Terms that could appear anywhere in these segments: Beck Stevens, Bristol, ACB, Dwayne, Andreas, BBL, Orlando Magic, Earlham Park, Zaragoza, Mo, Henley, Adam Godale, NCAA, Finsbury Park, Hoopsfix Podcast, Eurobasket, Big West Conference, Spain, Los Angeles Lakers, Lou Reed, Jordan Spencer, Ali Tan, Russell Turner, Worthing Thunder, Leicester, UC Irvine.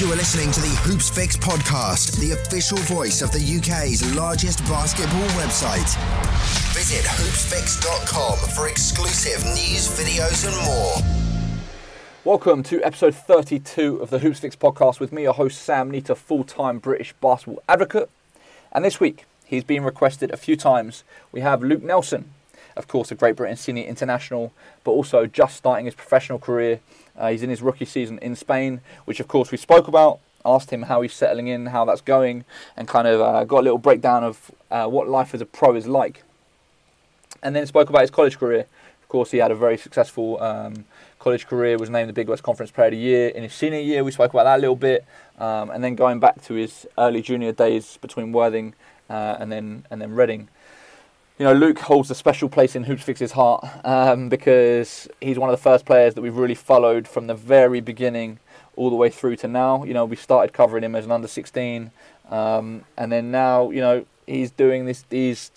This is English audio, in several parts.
You are listening to the Hoops Fix Podcast, the official voice of the UK's largest basketball website. Visit hoopsfix.com for exclusive news, videos and more. Welcome to episode 32 of the Hoopsfix Podcast with me, your host Sam Nita, full-time British basketball advocate. And this week, he's been requested a few times. We have Luke Nelson, of course, a Great Britain senior international, but also just starting his professional career. He's in his rookie season in Spain, which of course we spoke about, asked him how he's settling in, how that's going, and kind of got a little breakdown of what life as a pro is like. And then spoke about his college career. Of course, he had a very successful college career, was named the Big West Conference Player of the Year. In his senior year, we spoke about that a little bit. And then going back to his early junior days between Worthing and then Reading. You know, Luke holds a special place in Hoopsfix's heart because he's one of the first players that we've really followed from the very beginning all the way through to now. You know, we started covering him as an under-16, and then now, you know, he's doing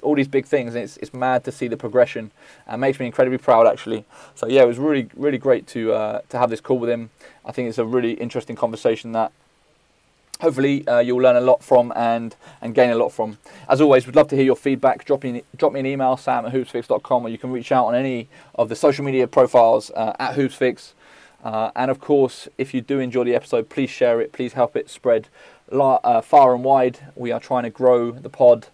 all these big things, and it's mad to see the progression. It makes me incredibly proud, actually. So yeah, it was really, really great to have this call with him. I think it's a really interesting conversation that hopefully you'll learn a lot from and gain a lot from. As always, we'd love to hear your feedback. Drop me an email, sam@hoopsfix.com, or you can reach out on any of the social media profiles at Hoopsfix. And of course, if you do enjoy the episode, please share it. Please help it spread far and wide. We are trying to grow the pod,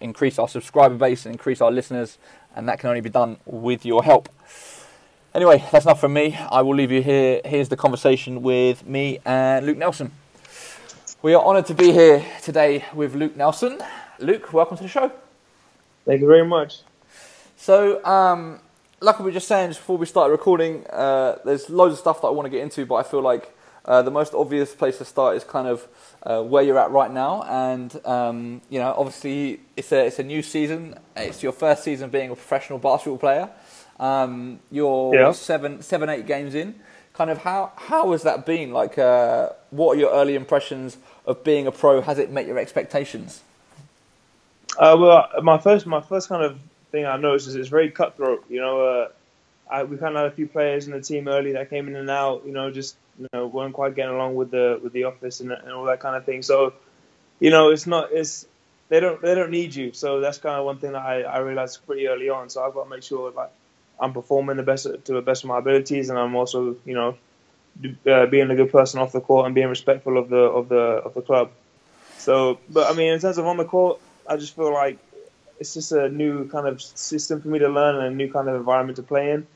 increase our subscriber base, and increase our listeners. And that can only be done with your help. Anyway, that's enough from me. I will leave you here. Here's the conversation with me and Luke Nelson. We are honoured to be here today with Luke Nelson. Luke, welcome to the show. Thank you very much. So, like we were just saying just before we started recording, there's loads of stuff that I want to get into, but I feel like the most obvious place to start is kind of where you're at right now. And, you know, obviously it's a new season. It's your first season being a professional basketball player. You're 7-8 games in. Kind of how has that been? Like, what are your early impressions of being a pro? Has it met your expectations? Well, my first kind of thing I noticed is it's very cutthroat. You know, we kind of had a few players in the team early that came in and out. You know, just weren't quite getting along with the office and all that kind of thing. So, you know, they don't need you. So that's kind of one thing that I realized pretty early on. So I've got to make sure that I'm performing to the best of my abilities, and I'm also, you know, being a good person off the court and being respectful of the club. So, but I mean, in terms of on the court, I just feel like it's just a new kind of system for me to learn and a new kind of environment to play in.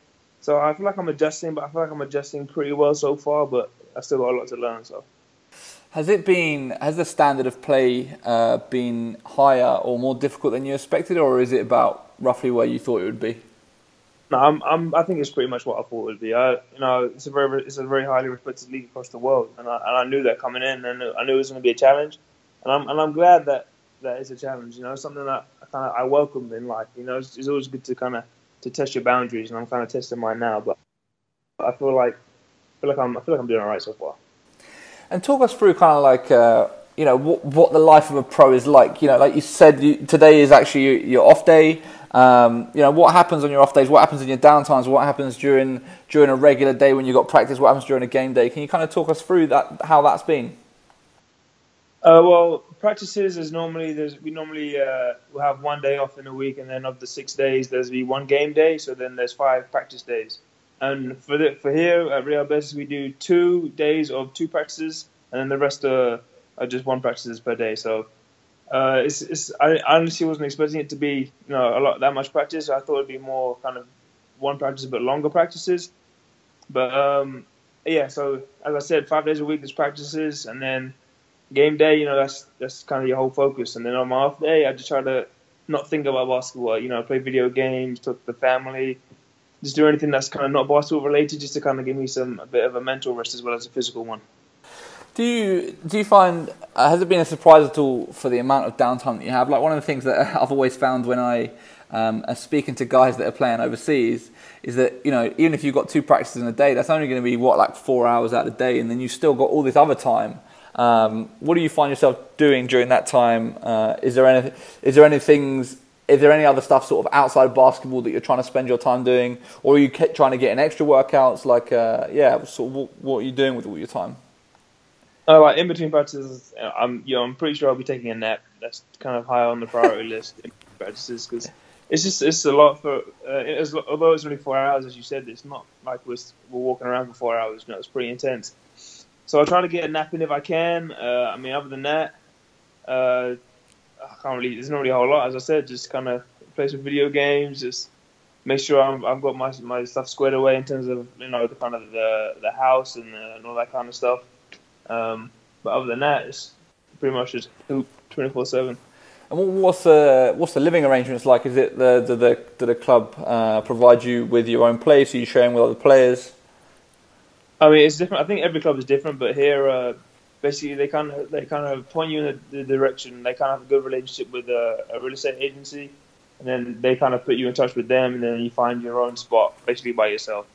So I feel like I'm adjusting, but I feel like I'm adjusting pretty well so far. But I still got a lot to learn. So, has the standard of play been higher or more difficult than you expected, or is it about roughly where you thought it would be? No, I think it's pretty much what I thought it would be. It's a very highly respected league across the world, and I knew that coming in, and I knew it was going to be a challenge, and I'm glad that it's a challenge. You know, something that I welcomed in life. You know, it's always good to kind of to test your boundaries, and I'm kind of testing mine now. But I feel like I'm doing all right so far. And talk us through kind of like you know what the life of a pro is like. You know, like you said, today is actually your off day. You know, what happens on your off days? What happens in your downtimes? What happens during a regular day when you got practice? What happens during a game day? Can you kind of talk us through that? How that's been? Well, practices is normally we'll have one day off in a week, and then of the 6 days, there's be one game day. So then there's 5 practice days. And for here at Real Betis, we do 2 days of 2 practices, and then the rest are just 1 practices per day. So. I honestly wasn't expecting it to be that much practice. I thought it'd be more kind of one practice but longer practices. But so as I said, 5 days a week is practices, and then game day, that's kind of your whole focus. And then on my off day, I just try to not think about basketball. You know, play video games, talk to the family, just do anything that's kind of not basketball related, just to kind of give me a bit of a mental rest as well as a physical one. Do you find, has it been a surprise at all for the amount of downtime that you have? Like, one of the things that I've always found when I am speaking to guys that are playing overseas is that, you know, even if you've got 2 practices in a day, that's only going to be, 4 hours out of the day, and then you've still got all this other time. What do you find yourself doing during that time? Is there any other stuff sort of outside of basketball that you're trying to spend your time doing? Or are you trying to get in extra workouts? Like, what are you doing with all your time? No, like in between practices, I'm pretty sure I'll be taking a nap. That's kind of high on the priority list in practices because it's a lot for. Although it's only 4 hours, as you said, it's not like we're walking around for 4 hours. You know, it's pretty intense. So I try to get a nap in if I can. Other than that, I can't really. There's not really a whole lot, as I said. Just kind of play some video games. Just make sure I've got my stuff squared away in terms of the kind of the house and all that kind of stuff. But other than that, it's pretty much just hoop 24/7. And what's the living arrangements like? Is it the club provide you with your own place? Are you sharing with other players? I mean, it's different. I think every club is different, but here, basically, they kind of point you in the direction. They kind of have a good relationship with a real estate agency, and then they kind of put you in touch with them, and then you find your own spot basically by yourself.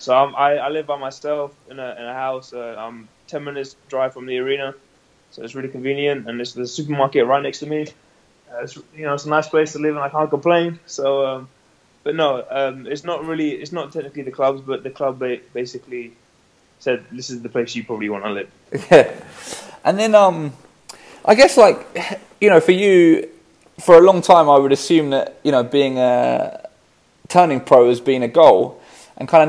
So I live by myself in a house. I'm 10 minutes drive from the arena, so it's really convenient, and there's the supermarket right next to me. It's a nice place to live, and I can't complain. So, it's not technically the club's, but the club basically said this is the place you probably want to live. Yeah, and then I guess for you, for a long time I would assume that turning pro has been a goal. And kind of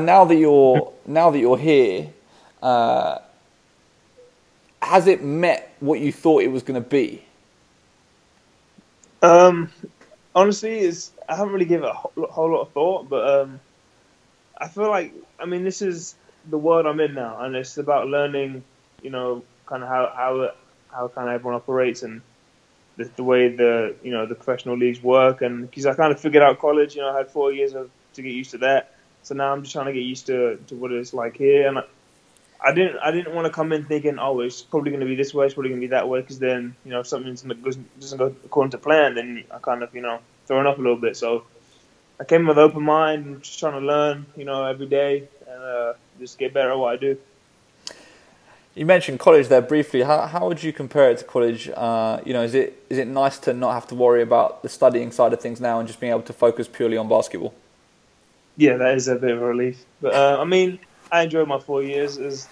now that you're here, has it met what you thought it was going to be? Honestly, I haven't really given it a whole lot of thought, but I feel like this is the world I'm in now, and it's about learning, kind of how kind of everyone operates and the way the professional leagues work. And because I kind of figured out college, I had 4 years to get used to that. So now I'm just trying to get used to what it's like here, and I didn't want to come in thinking, oh, it's probably going to be this way, it's probably going to be that way, because then if something doesn't go according to plan, then I kind of thrown up a little bit. So I came with an open mind and just trying to learn, every day and just get better at what I do. You mentioned college there briefly. How would you compare it to college? Is it nice to not have to worry about the studying side of things now and just being able to focus purely on basketball? Yeah, that is a bit of a relief. But, I enjoyed my 4 years. That's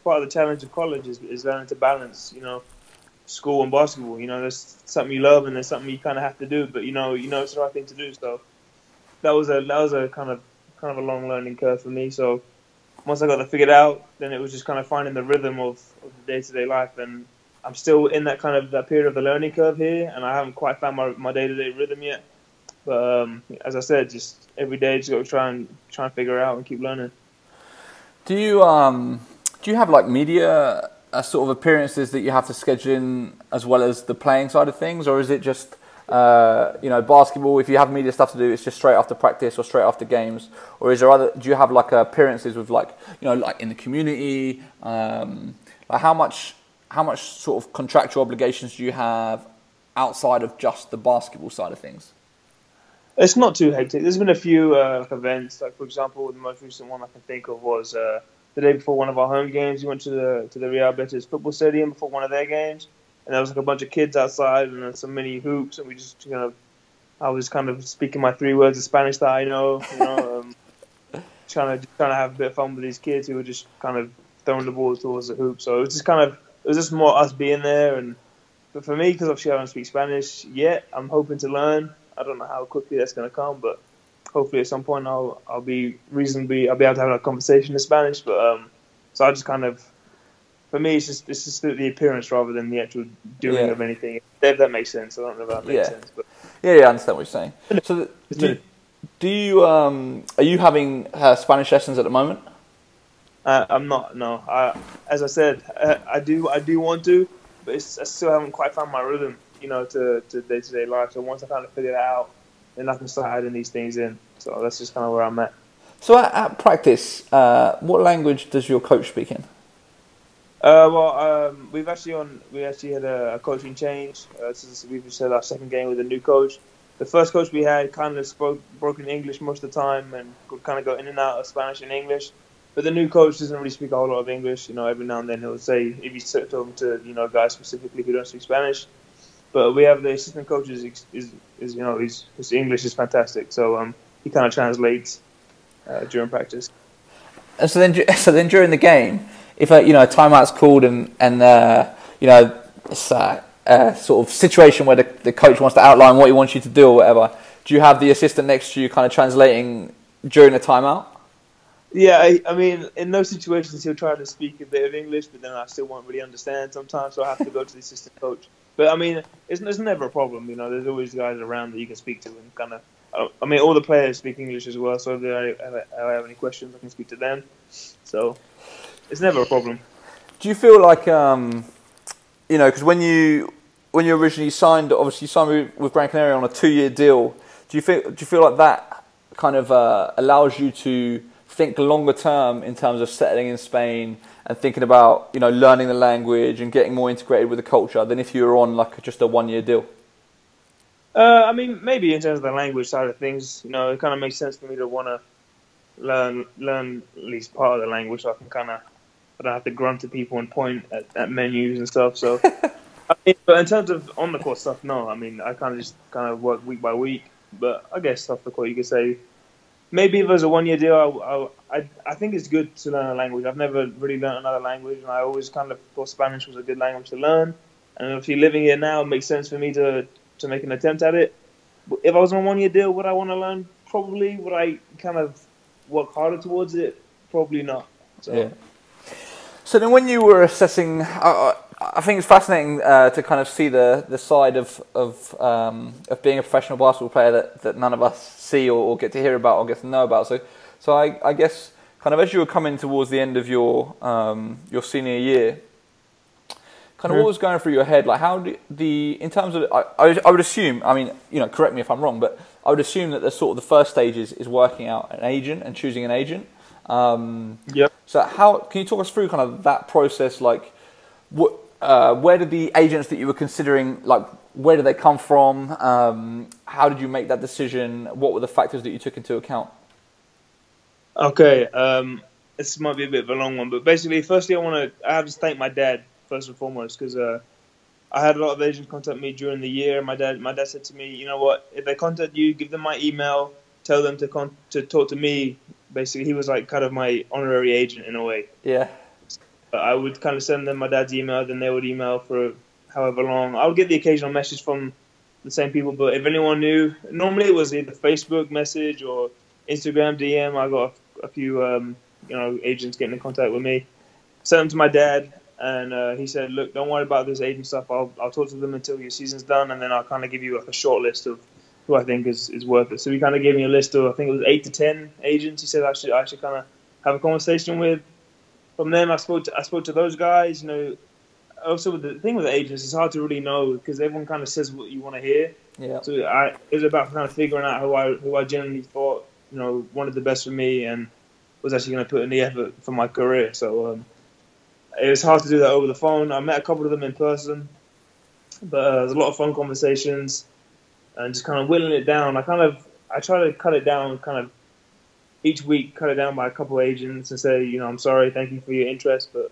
part of the challenge of college is learning to balance, school and basketball. There's something you love and there's something you kind of have to do, but, it's the right thing to do. So that was a kind of a long learning curve for me. So once I got that figured out, then it was just kind of finding the rhythm of the day-to-day life. And I'm still in that kind of that period of the learning curve here, and I haven't quite found my day-to-day rhythm yet. But as I said, just every day, just got to try and figure it out and keep learning. Do you have media sort of appearances that you have to schedule in as well as the playing side of things, or is it just basketball? If you have media stuff to do, it's just straight after practice or straight after games, or is there other? Do you have appearances with in the community? How much sort of contractual obligations do you have outside of just the basketball side of things? It's not too hectic. There's been a few events. For example, the most recent one I can think of was the day before one of our home games. We went to the Real Betis football stadium before one of their games, and there was a bunch of kids outside and some mini hoops, and we just I was kind of speaking my 3 words of Spanish that I know, trying to have a bit of fun with these kids who were just kind of throwing the ball towards the hoop. So it was just more us being there. And but for me, because obviously I don't speak Spanish yet, I'm hoping to learn. I don't know how quickly that's going to come, but hopefully at some point I'll be able to have a conversation in Spanish. But so I just for me, it's just the appearance rather than the actual doing of anything. If that makes sense, I don't know if that makes sense. But yeah, I understand what you're saying. So do you are you having Spanish lessons at the moment? I'm not. No, as I said, I do want to, but I still haven't quite found my rhythm, to day-to-day life. So once I kind of figure that out, then I can start adding these things in. So that's just kind of where I'm at. So at practice, what language does your coach speak in? We actually had a coaching change. We've just had our second game with a new coach. The first coach we had kind of spoke broken English most of the time and could kind of go in and out of Spanish and English. But the new coach doesn't really speak a whole lot of English. Every now and then he'll say, if he's talking to guys specifically who don't speak Spanish. But we have the assistant coaches. His English is fantastic, so he kind of translates during practice. And so then during the game, if a, you know, a timeout's called and it's a sort of situation where the coach wants to outline what he wants you to do or whatever, do you have the assistant next to you kind of translating during the timeout? Yeah, I mean, in those situations he'll try to speak a bit of English, but then I still won't really understand sometimes, so I have to go to the assistant coach. But I mean, it's never a problem, you know. There's always guys around that you can speak to and kind of. I mean, all the players speak English as well, so if I have any questions, I can speak to them. So it's never a problem. Do you feel like, you know, because when you originally signed, obviously you signed with Gran Canaria on a 2-year deal. Do you feel like that kind of allows you to think longer term in terms of settling in Spain and thinking about, you know, learning the language and getting more integrated with the culture than if you were on like just a 1-year deal? I mean, maybe in terms of the language side of things, you know, it kind of makes sense for me to want to learn at least part of the language, so I can kind of, I don't have to grunt at people and point at menus and stuff. So, I mean, but in terms of on the court stuff, no. I mean, I kind of work week by week, but I guess off the court you could say. Maybe if it was a 1-year deal, I think it's good to learn a language. I've never really learned another language, and I always kind of thought Spanish was a good language to learn. And if you're living here now, it makes sense for me to make an attempt at it. But if I was on a 1-year deal, would I want to learn? Probably. Would I kind of work harder towards it? Probably not. So, yeah. So then when you were assessing, I think it's fascinating to kind of see the side of being a professional basketball player that none of us see or get to hear about or get to know about. So I guess kind of as you were coming towards the end of your senior year, kind of what was going through your head? Like how in terms of I would assume, I mean, you know, correct me if I'm wrong, but I would assume that the sort of the first stage is working out an agent and choosing an agent. Yep. So how can you talk us through kind of that process? Like what. Where did the agents that you were considering, like, where did they come from? How did you make that decision? What were the factors that you took into account? Okay, this might be a bit of a long one, but basically, firstly, I have to thank my dad first and foremost, because I had a lot of agents contact me during the year. My dad said to me, you know what? If they contact you, give them my email, tell them to talk to me. Basically, he was like kind of my honorary agent in a way. Yeah. I would kind of send them my dad's email, then they would email for however long. I would get the occasional message from the same people, but if anyone knew, normally it was either Facebook message or Instagram DM. I got a few, you know, agents getting in contact with me. Sent them to my dad, and he said, "Look, don't worry about this agent stuff. I'll talk to them until your season's done, and then I'll kind of give you like a short list of who I think is worth it." So he kind of gave me a list of, I think it was 8 to 10 agents. He said I should kind of have a conversation with. From then, I spoke to those guys. You know, also the thing with the agents, it's hard to really know because everyone kind of says what you want to hear. Yeah. So it was about kind of figuring out who I genuinely thought, you know, wanted the best for me and was actually going to put in the effort for my career. So it was hard to do that over the phone. I met a couple of them in person, but there was a lot of fun conversations and just kind of whittling it down. I try to cut it down, kind of. Each week, cut it down by a couple of agents and say, you know, "I'm sorry, thank you for your interest, but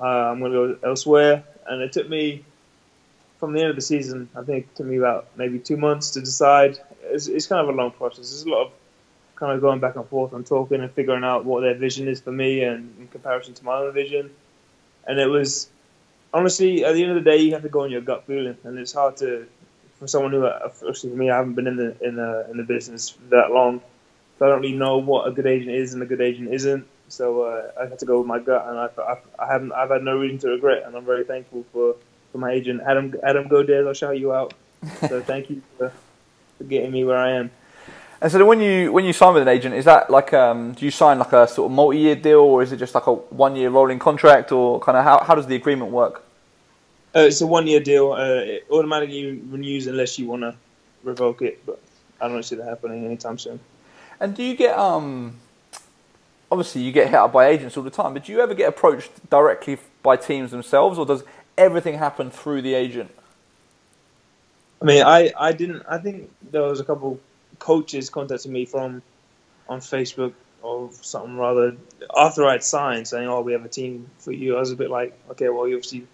I'm going to go elsewhere." And it took me, from the end of the season, I think it took me about maybe 2 months to decide. It's kind of a long process. There's a lot of kind of going back and forth and talking and figuring out what their vision is for me and in comparison to my own vision. And it was, honestly, at the end of the day, you have to go on your gut feeling. And it's hard to, for someone who, especially for me, I haven't been in the business that long. So I don't really know what a good agent is and a good agent isn't. So I had to go with my gut, and I've had no reason to regret, and I'm very thankful for my agent Adam Godale. I'll shout you out. So thank you for getting me where I am. And so when you sign with an agent, is that like do you sign like a sort of multi-year deal, or is it just like a 1-year rolling contract, or kind of how does the agreement work? It's a 1-year deal. It automatically renews unless you want to revoke it, but I don't see that happening anytime soon. And do you get, obviously you get hit up by agents all the time, but do you ever get approached directly by teams themselves, or does everything happen through the agent? I mean, I think there was a couple coaches contacting me on Facebook or something rather, after I'd signed, saying, "Oh, we have a team for you." I was a bit like, okay, well, you obviously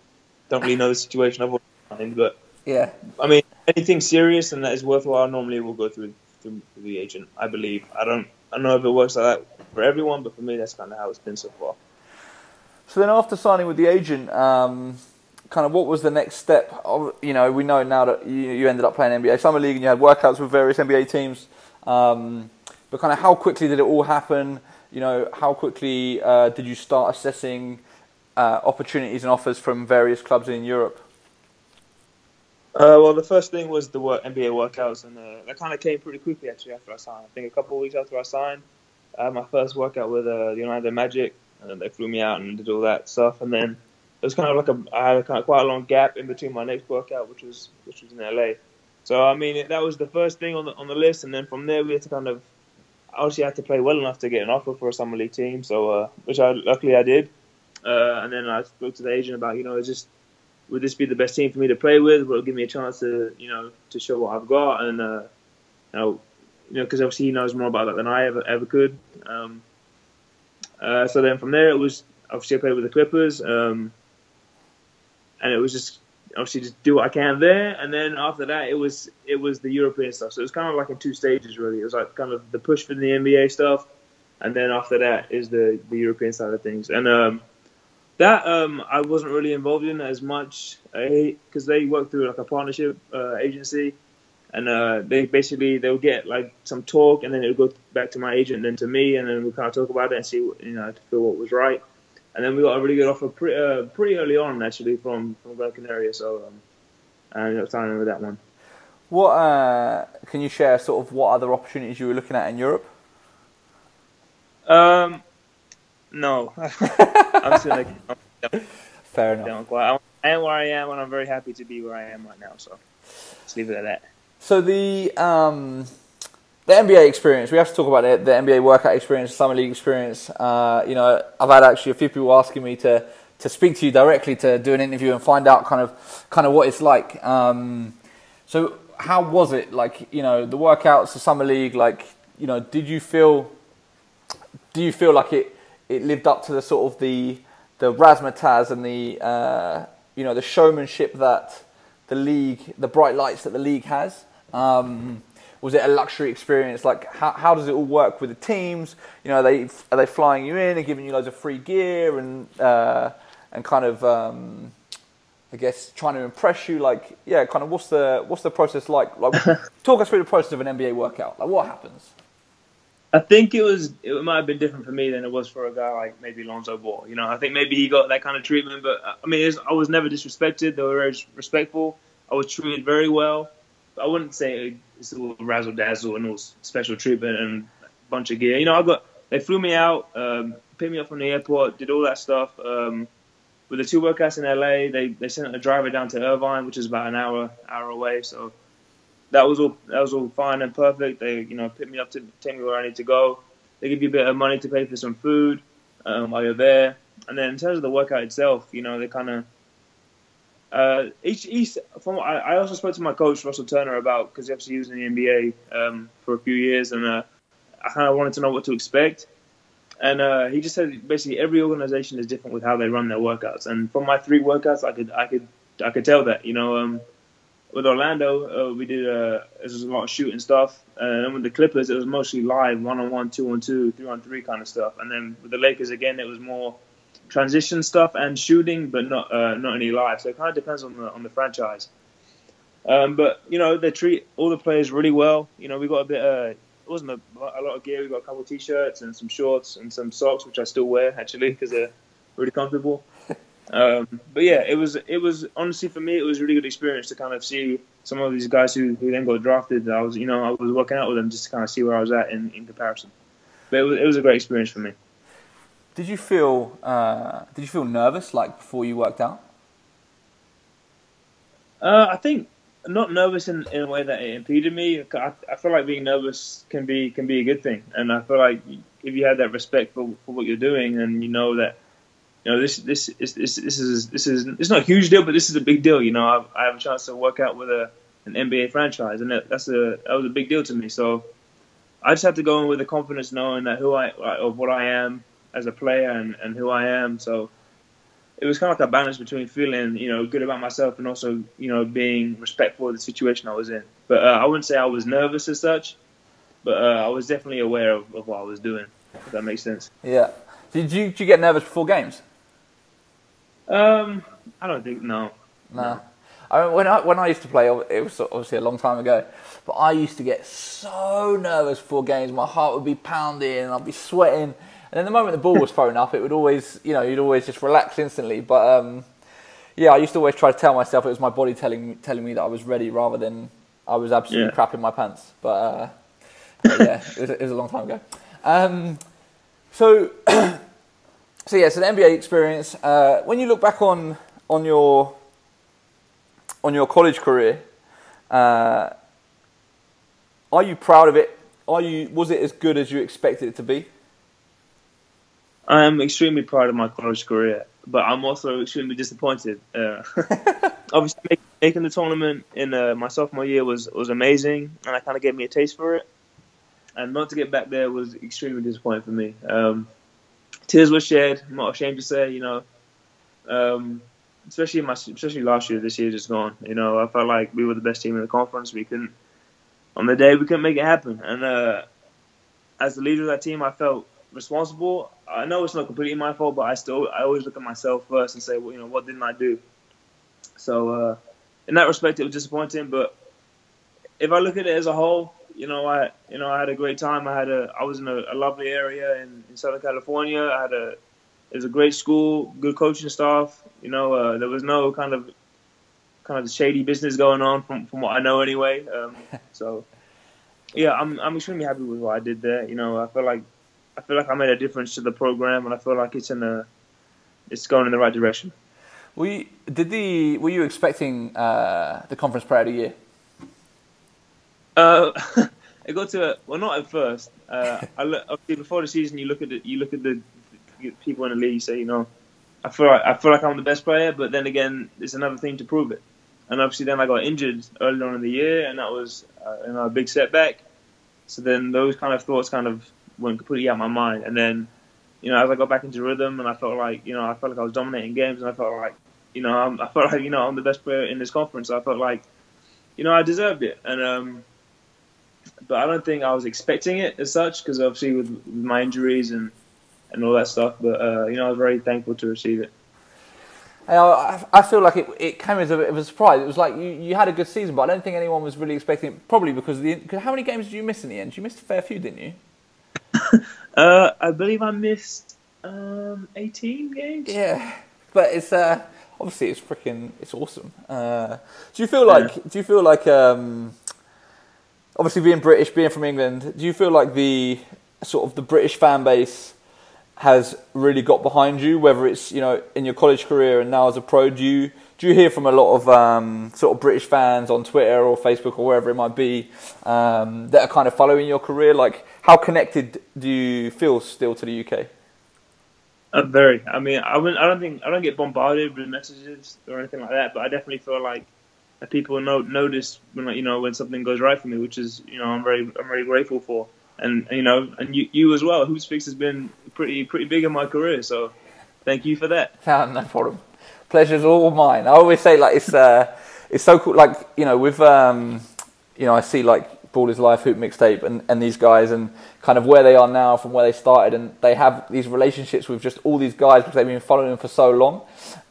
don't really know the situation I've already signed, but yeah. I mean, anything serious and that is worthwhile, normally we'll go through the agent, I believe. I don't know if it works like that for everyone, but for me, that's kind of how it's been so far. So then after signing with the agent, kind of what was the next step? You know, we know now that you ended up playing NBA Summer League and you had workouts with various NBA teams. But kind of how quickly did it all happen? You know, how quickly did you start assessing opportunities and offers from various clubs in Europe? Well, the first thing was the NBA workouts, and that kind of came pretty quickly actually after I signed. I think a couple of weeks after I signed, I had my first workout with the Orlando Magic, and then they flew me out and did all that stuff. And then it was kind of like I had quite a long gap in between my next workout, which was in LA. So I mean, that was the first thing on the list, and then from there we had to kind of obviously I had to play well enough to get an offer for a summer league team. So which luckily I did, and then I spoke to the agent about would this be the best team for me to play with? Will it give me a chance to show what I've got? And because obviously he knows more about that than I ever could. So then from there, it was obviously I played with the Clippers, and it was just obviously just do what I can there. And then after that, it was the European stuff. So it was kind of like in two stages really. It was like kind of the push for the NBA stuff, and then after that is the European side of things. And I wasn't really involved in as much because they work through like a partnership agency, and they'll get like some talk, and then it'll go back to my agent and then to me, and then we'll kind of talk about it and see to feel what was right. And then we got a really good offer pretty early on actually from Gran Canaria, so I ended up signing with that one. What can you share sort of what other opportunities you were looking at in Europe? No, I'm still like, fair enough. I am where I am, and I'm very happy to be where I am right now. So let's leave it at that. So the NBA experience. We have to talk about it. The NBA workout experience, summer league experience. I've had actually a few people asking me to speak to you directly to do an interview and find out kind of what it's like. So how was it? The workouts, the summer league. Did you feel? Do you feel like it? It lived up to the sort of the razzmatazz and the the showmanship that the league, the bright lights that the league has. Was it a luxury experience? How does it all work with the teams? Are they flying you in and giving you loads of free gear and kind of I guess trying to impress you? What's the process like? Talk us through the process of an NBA workout. What happens? I think it might have been different for me than it was for a guy like maybe Lonzo Ball. I think maybe he got that kind of treatment, but I mean, I was never disrespected. They were very respectful. I was treated very well. But I wouldn't say it's all razzle dazzle and all special treatment and a bunch of gear. They flew me out, picked me up from the airport, did all that stuff. With the two workouts in LA, they sent a driver down to Irvine, which is about an hour away. So. That was all fine and perfect. They, pick me up to take me where I need to go. They give you a bit of money to pay for some food while you're there. And then in terms of the workout itself, they kind of I also spoke to my coach Russell Turner about because he obviously was in the NBA for a few years, and I kind of wanted to know what to expect. And he just said basically every organization is different with how they run their workouts. And from my three workouts, I could tell that With Orlando, we did it was a lot of shooting stuff. And then with the Clippers, it was mostly live, 1-on-1, 2-on-2, 3-on-3 kind of stuff. And then with the Lakers, again, it was more transition stuff and shooting, but not any live. So it kind of depends on the franchise. But, they treat all the players really well. We got a bit it wasn't a lot of gear. We got a couple of T-shirts and some shorts and some socks, which I still wear, actually, because they're really comfortable. But yeah, it was honestly for me, it was a really good experience to kind of see some of these guys who then got drafted. I was working out with them just to kind of see where I was at in comparison. But it was a great experience for me. Did you feel nervous before you worked out? I think not nervous in a way that it impeded me. I feel like being nervous can be a good thing, and I feel like if you have that respect for what you're doing, and you know that. This is it's not a huge deal, but this is a big deal. I have a chance to work out with an NBA franchise, and that was a big deal to me. So I just have to go in with the confidence, knowing that what I am as a player and who I am. So it was kind of like a balance between feeling good about myself and also being respectful of the situation I was in. But I wouldn't say I was nervous as such, but I was definitely aware of what I was doing. If that makes sense. Yeah. Did you get nervous before games? I don't think no. I mean, when I used to play, it was obviously a long time ago, but I used to get so nervous before games. My heart would be pounding, and I'd be sweating. And then the moment the ball was thrown up, it would always, you'd always just relax instantly. But I used to always try to tell myself it was my body telling me that I was ready, rather than I was absolutely crap in my pants. But it was a long time ago. So the NBA experience. When you look back on your college career, are you proud of it? Was it as good as you expected it to be? I am extremely proud of my college career, but I'm also extremely disappointed. Obviously, making the tournament in my sophomore year was amazing, and that kind of gave me a taste for it. And not to get back there was extremely disappointing for me. Tears were shed. I'm not ashamed to say, Especially last year, this year just gone. I felt like we were the best team in the conference. On the day, we couldn't make it happen. And as the leader of that team, I felt responsible. I know it's not completely my fault, but I always look at myself first and say, what didn't I do? So in that respect, it was disappointing. But if I look at it as a whole, I had a great time. I was in a lovely area in Southern California. It was a great school, good coaching staff. There was no kind of shady business going on from what I know anyway. I'm extremely happy with what I did there. I feel like I made a difference to the program, and I feel like it's going in the right direction. Were you expecting the conference player of the year? It got to not at first. Obviously before the season, you look at the people in the league say, I feel like I'm the best player, but then again, it's another thing to prove it. And obviously, then I got injured early on in the year, and that was a big setback. So then those kind of thoughts went completely out of my mind. And then, as I got back into rhythm, and I felt like I was dominating games, and I felt like I'm the best player in this conference. So I felt like, I deserved it. And but I don't think I was expecting it as such, because obviously with my injuries and all that stuff, but I was very thankful to receive it. I feel like it came as a bit of a surprise. It was like you had a good season, but I don't think anyone was really expecting it, probably because how many games did you miss in the end? You missed a fair few, didn't you? I believe I missed 18 games. Yeah, but it's obviously it's awesome. Do you feel like obviously being British, being from England, do you feel like the sort of the British fan base has really got behind you, whether it's in your college career and now as a pro? Do you hear from a lot of sort of British fans on Twitter or Facebook or wherever it might be that are kind of following your career? Like, how connected do you feel still to the UK? Very. I mean, I don't get bombarded with messages or anything like that, but I definitely feel like that people notice when something goes right for me, which is I'm very grateful for. And you as well. Hoopsfix has been pretty big in my career, so thank you for that. No problem. Pleasure's all mine. I always say it's so cool. Like with I see like Ball is Life, Hoop Mixtape, and these guys, and kind of where they are now from where they started, and they have these relationships with just all these guys because they've been following them for so long,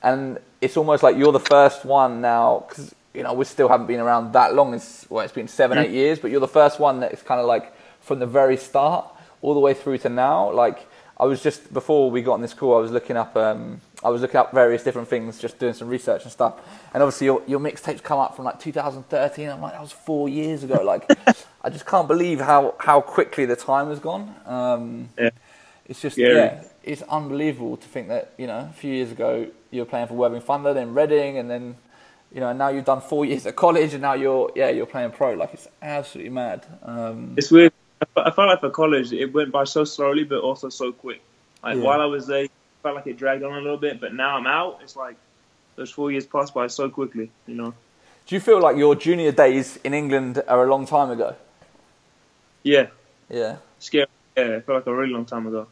and it's almost like you're the first one now because we still haven't been around that long. It's been 7-8 years, but you're the first one that is kind of like, from the very start all the way through to now. Like, I was just, before we got on this call, I was looking up various different things, just doing some research and stuff. And obviously your mixtapes come up from like 2013. I'm like, that was 4 years ago. Like, I just can't believe how quickly the time has gone. It's just, it's unbelievable to think that, a few years ago you were playing for Worthing Thunder, then Reading, and then, now you've done 4 years at college, and now you're playing pro. Like, it's absolutely mad. It's weird. I felt like for college, it went by so slowly, but also so quick. While I was there, it felt like it dragged on a little bit, but now I'm out, it's like those 4 years passed by so quickly, Do you feel like your junior days in England are a long time ago? Yeah. Yeah. Scary. Yeah, I felt like a really long time ago.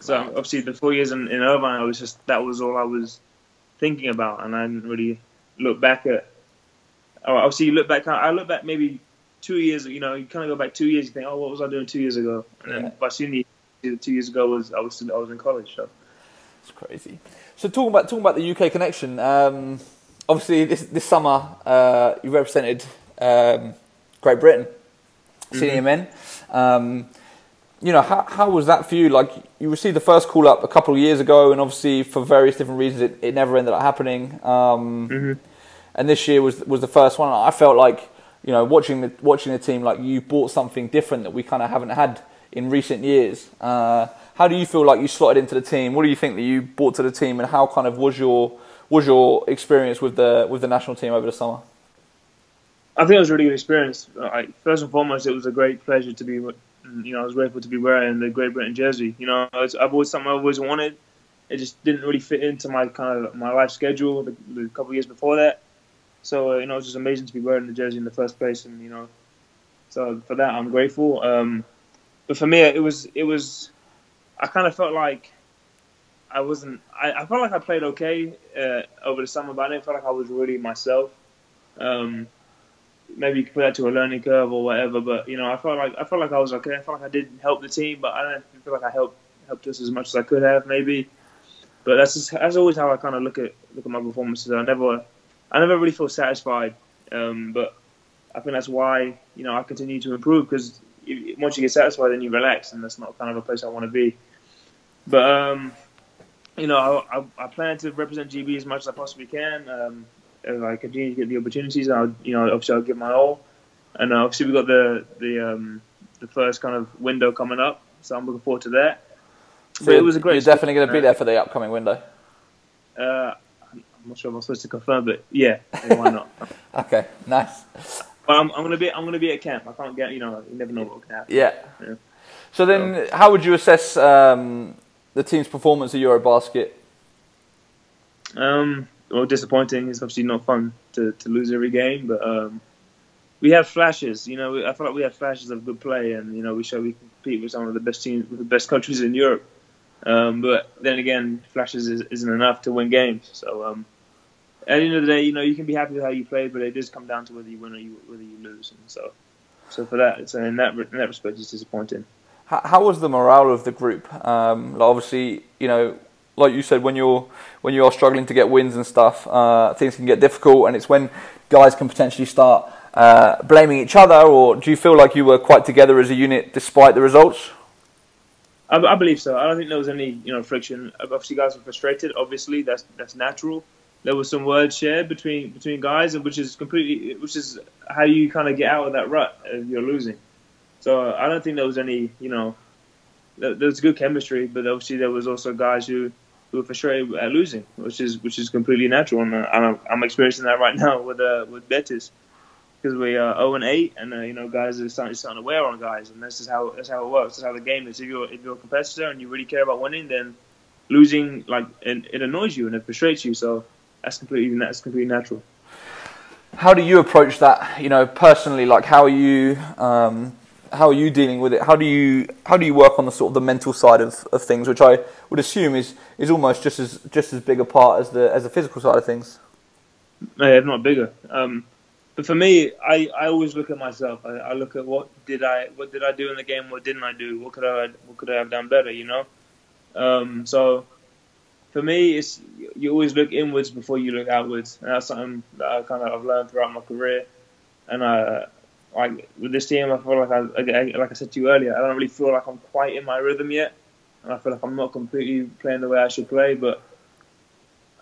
So obviously the 4 years in Irvine, that was all I was thinking about, and I didn't really look back at. Obviously, I look back maybe 2 years, you kind of go back 2 years. You think, what was I doing 2 years ago? And then by soon, 2 years ago, I was in college. So it's crazy. So talking about the UK connection, obviously this summer you represented Great Britain, senior mm-hmm. men. You know, how was that for you? Like, you received the first call up a couple of years ago, and obviously for various different reasons, it never ended up happening. Mm-hmm. And this year was the first one. I felt like, you know, watching the team, like you brought something different that we kind of haven't had in recent years. How do you feel like you slotted into the team? What do you think that you brought to the team, and how kind of was your experience with the national team over the summer? I think it was a really good experience. Like, first and foremost, it was a great pleasure to be. You know, I was grateful to be wearing the Great Britain jersey. You know, I've always wanted. It just didn't really fit into my kind of my life schedule the couple of years before that. So you know, it was just amazing to be wearing the jersey in the first place, and you know, so for that I'm grateful. But for me, it was. I kind of felt like I wasn't. I felt like I played okay over the summer, but I didn't feel like I was really myself. Maybe you could put that to a learning curve or whatever, but you know, I felt like I was okay. I felt like I did help the team, but I don't feel like I helped us as much as I could have, maybe. But that's always how I kind of look at my performances. I never really feel satisfied, but I think that's why, you know, I continue to improve, because once you get satisfied, then you relax, and that's not kind of a place I want to be. But you know, I plan to represent GB as much as I possibly can. If I continue to get the opportunities, I'll give my all. And obviously we've got the first kind of window coming up, so I'm looking forward to that. So but it was a great. You're definitely going to be there for the upcoming window. I'm not sure if I'm supposed to confirm, but yeah, why not? Okay, nice. But I'm going to be at camp. I can't get, you know, you never know what can happen. Yeah. So then, how would you assess the team's performance at Eurobasket? Well, disappointing. It's obviously not fun to lose every game, but we have flashes. You know, I feel like we have flashes of good play, and you know, we show we compete with some of the best teams, with the best countries in Europe. But then again, flashes isn't enough to win games. So at the end of the day, you know, you can be happy with how you play, but it does come down to whether you win or whether you lose. And so for that, so in that respect, it's disappointing. How was the morale of the group? Obviously, you know. Like you said, when you are struggling to get wins and stuff, things can get difficult, and it's when guys can potentially start blaming each other. Or do you feel like you were quite together as a unit despite the results? I believe so. I don't think there was any, you know, friction. Obviously, guys were frustrated. Obviously, that's natural. There was some words shared between guys, which is how you kind of get out of that rut if you're losing. So I don't think there was any, you know, there was good chemistry, but obviously there was also guys who were frustrated at losing, which is completely natural, and I'm experiencing that right now with Betis, because we are 0-8, and you know, guys are starting to wear on guys, and that's how it works. That's how the game is. If you're a competitor and you really care about winning, then losing, like, it annoys you and it frustrates you. So that's completely natural. How do you approach that? You know, personally, like, how are you dealing with it? How do you work on the sort of the mental side of things, which I would assume is almost just as big a part as the physical side of things? Yeah, not bigger. But for me, I always look at myself. I look at what did I do in the game, what didn't I do, what could I have done better, you know? So for me, it's, you always look inwards before you look outwards, and that's something that I kind of I've learned throughout my career, and I. Like, with this team, I feel like I said to you earlier, I don't really feel like I'm quite in my rhythm yet, and I feel like I'm not completely playing the way I should play. But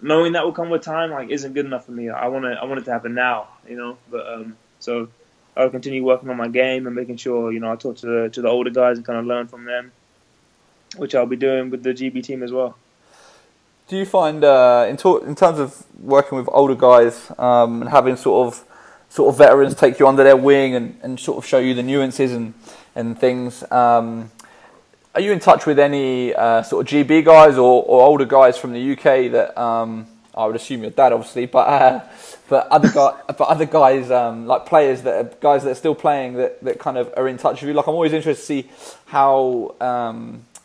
knowing that will come with time, like, isn't good enough for me. I want it to happen now, you know. But so I'll continue working on my game and making sure, you know, I talk to the older guys and kind of learn from them, which I'll be doing with the GB team as well. Do you find in terms of working with older guys and having sort of veterans take you under their wing and sort of show you the nuances and things. Are you in touch with any sort of GB guys or older guys from the UK that I would assume your dad, obviously, but other guys like players that are still playing that kind of are in touch with you? Like, I'm always interested to see how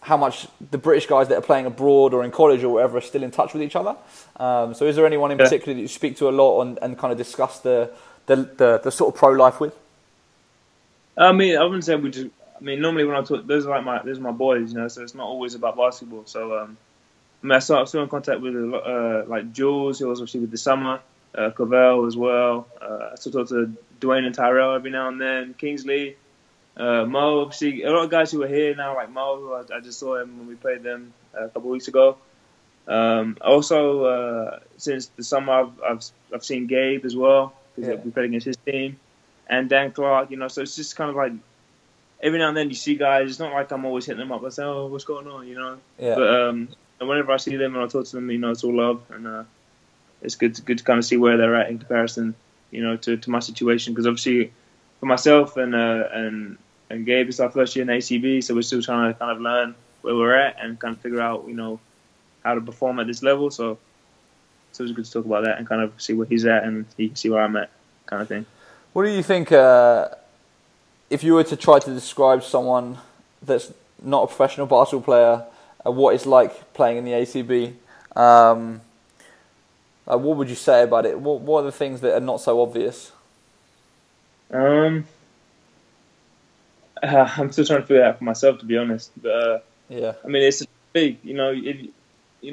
much the British guys that are playing abroad or in college or whatever are still in touch with each other. So is there anyone in particular that you speak to a lot and kind of discuss the sort of pro life with? I mean, I wouldn't say we just. I mean, normally when I talk, those are my boys, you know. So it's not always about basketball. So mean, I'm still in contact with like Jules, who was obviously with the summer, Cavell as well. I still talk to Dwayne and Tyrell every now and then. Kingsley, Mo, obviously a lot of guys who are here now, like Mo, who I just saw him when we played them a couple of weeks ago. Also, since the summer, I've seen Gabe as well, because we played against his team, and Dan Clark. You know, so it's just kind of like every now and then you see guys. It's not like I'm always hitting them up. I say, "Oh, what's going on?" You know. Yeah. But and whenever I see them and I talk to them, you know, it's all love, and it's good to kind of see where they're at in comparison, you know, to my situation. Because obviously, for myself and Gabe, it's our first year in ACB, so we're still trying to kind of learn where we're at and kind of figure out, you know, how to perform at this level, so it was good to talk about that and kind of see where he's at and he can see where I'm at, kind of thing. What do you think, if you were to try to describe someone that's not a professional basketball player, what it's like playing in the ACB, what would you say about it? What are the things that are not so obvious? I'm still trying to figure it out for myself, to be honest. But, I mean, it's big, you know, if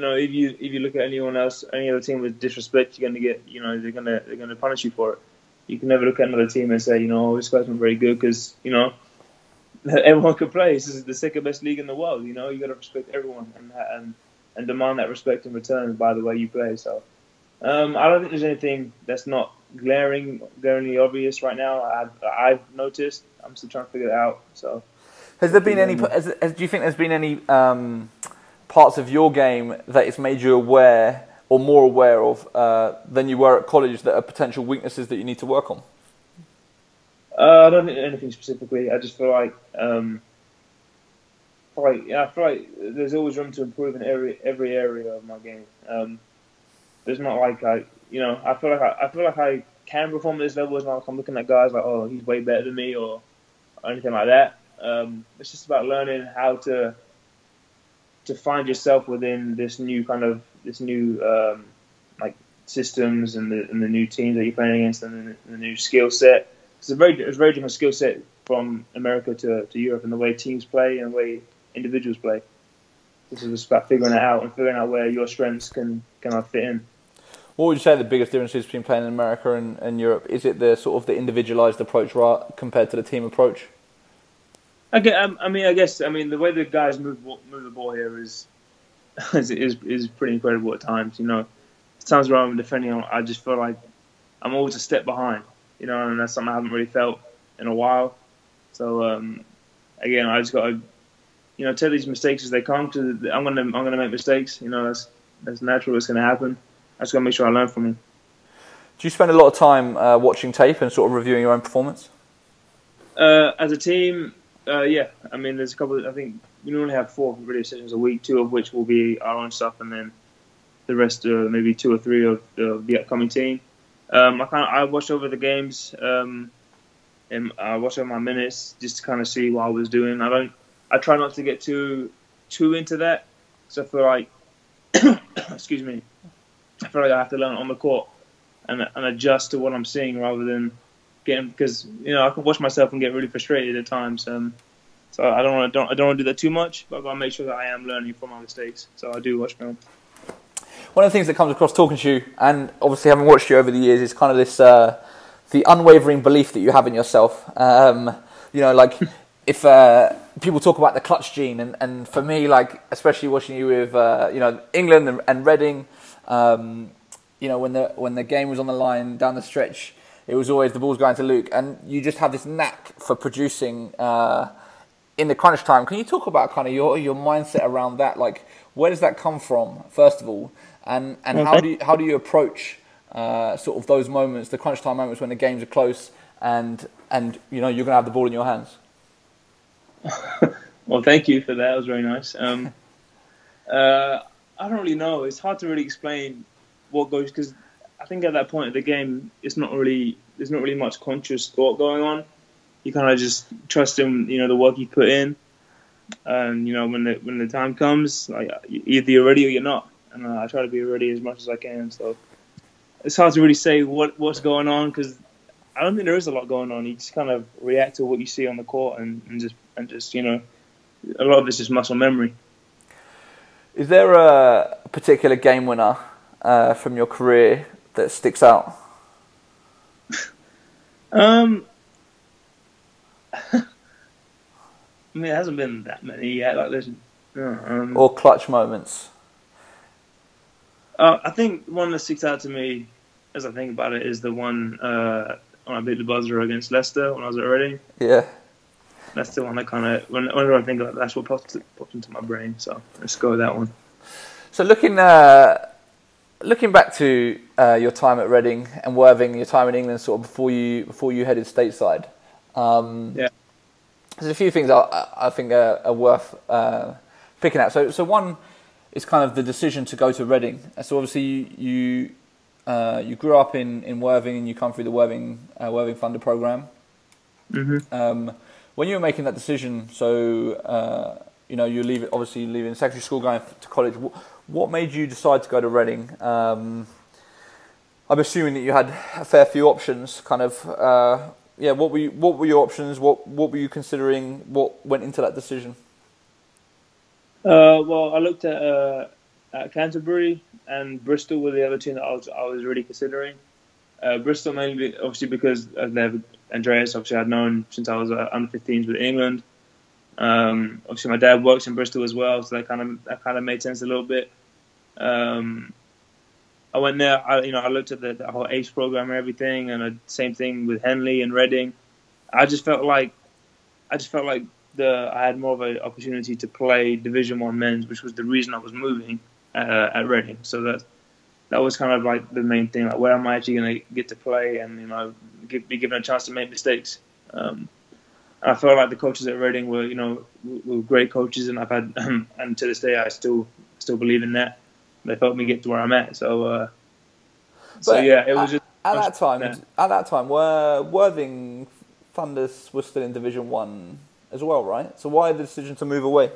you look at anyone else, any other team with disrespect, you're gonna get, you know, they're gonna punish you for it. You can never look at another team and say, you know, this guy's not very good, because, you know, everyone can play. This is the second best league in the world. You know, you gotta respect everyone and demand that respect in return by the way you play. So I don't think there's anything that's not glaringly obvious right now. I've noticed. I'm still trying to figure it out. So has there been do you think there's been any parts of your game that it's made you aware or more aware of than you were at college that are potential weaknesses that you need to work on? I don't think anything specifically. I just feel like there's always room to improve in every area of my game. There's not like I feel like I can perform at this level. It's not like I'm looking at guys like, oh, he's way better than me or anything like that. It's just about learning how to find yourself within this new like systems and the new teams that you're playing against and the new skill set. It's a very different skill set from America to Europe and the way teams play and the way individuals play. This is just about figuring it out and figuring out where your strengths can fit in. What would you say the biggest difference is between playing in America and Europe? Is it the sort of the individualized approach compared to the team approach? I guess the way the guys move the ball here is pretty incredible at times. You know, times where I'm defending, I just feel like I'm always a step behind. You know, and that's something I haven't really felt in a while. So again, I just got to, you know, take these mistakes as they come. Because I'm gonna make mistakes. You know, that's natural. It's gonna happen. I just gotta make sure I learn from them. Do you spend a lot of time watching tape and sort of reviewing your own performance? As a team. I mean, there's a couple. I think we normally have 4 video sessions a week, 2 of which will be our own stuff, and then the rest, maybe 2 or 3 of the upcoming team. I watch over the games, and I watch over my minutes just to kind of see what I was doing. I try not to get too into that, so I feel like, excuse me, I feel like I have to learn on the court and adjust to what I'm seeing rather than. Because, you know, I can watch myself and get really frustrated at times, so I don't want to do that too much. But I've got to make sure that I am learning from my mistakes. So I do watch film. One of the things that comes across talking to you, and obviously having watched you over the years, is kind of this the unwavering belief that you have in yourself. You know, like if people talk about the clutch gene, and for me, like especially watching you with you know, England and Reading, you know, when the game was on the line down the stretch. It was always the ball's going to Luke, and you just have this knack for producing in the crunch time. Can you talk about kind of your mindset around that? Like, where does that come from, first of all, and okay. how do you approach sort of those moments, the crunch time moments when the games are close, and you know you're going to have the ball in your hands? Well, thank you for that. That was very nice. I don't really know. It's hard to really explain what goes because. I think at that point of the game, there's not really much conscious thought going on. You kind of just trust in, you know, the work you put in, and you know when the time comes, like either you're ready or you're not. And I try to be ready as much as I can. So it's hard to really say what's going on because I don't think there is a lot going on. You just kind of react to what you see on the court, and just you know, a lot of it's just muscle memory. Is there a particular game winner from your career that sticks out? I mean, there hasn't been that many yet. Like, there's, or clutch moments. I think one that sticks out to me, as I think about it, is the one when I beat the buzzer against Leicester when I was at Reading. Yeah. That's the one that kind of, whenever I think about that, that's what pops into my brain. So let's go with that one. So looking back to your time at Reading and Worthing, your time in England, sort of before you headed stateside. Yeah. There's a few things I think are worth picking out. So one is kind of the decision to go to Reading. So obviously you grew up in Worthing and you come through the Worthing Thunder program. Mm-hmm. When you were making that decision, so you're leaving secondary school, going to college. What made you decide to go to Reading? I'm assuming that you had a fair few options. Kind of, What were your options? What were you considering? What went into that decision? Well, I looked at Canterbury and Bristol were the other two that I was really considering. Bristol mainly, obviously, because Andreas, obviously, I'd known since I was under 15s with England. Obviously, my dad works in Bristol as well, so that kind of made sense a little bit. I went there. I looked at the whole age program and everything, and same thing with Henley and Reading. I just felt like I had more of an opportunity to play Division I men's, which was the reason I was moving at Reading. So that was kind of like the main thing. Like, where am I actually going to get to play and, be given a chance to make mistakes? I felt like the coaches at Reading were, were great coaches, and I've had, and to this day, I still believe in that. They helped me get to where I'm at. So, it was just at that time, were Worthing Thunders were still in Division One as well, right? So why the decision to move away?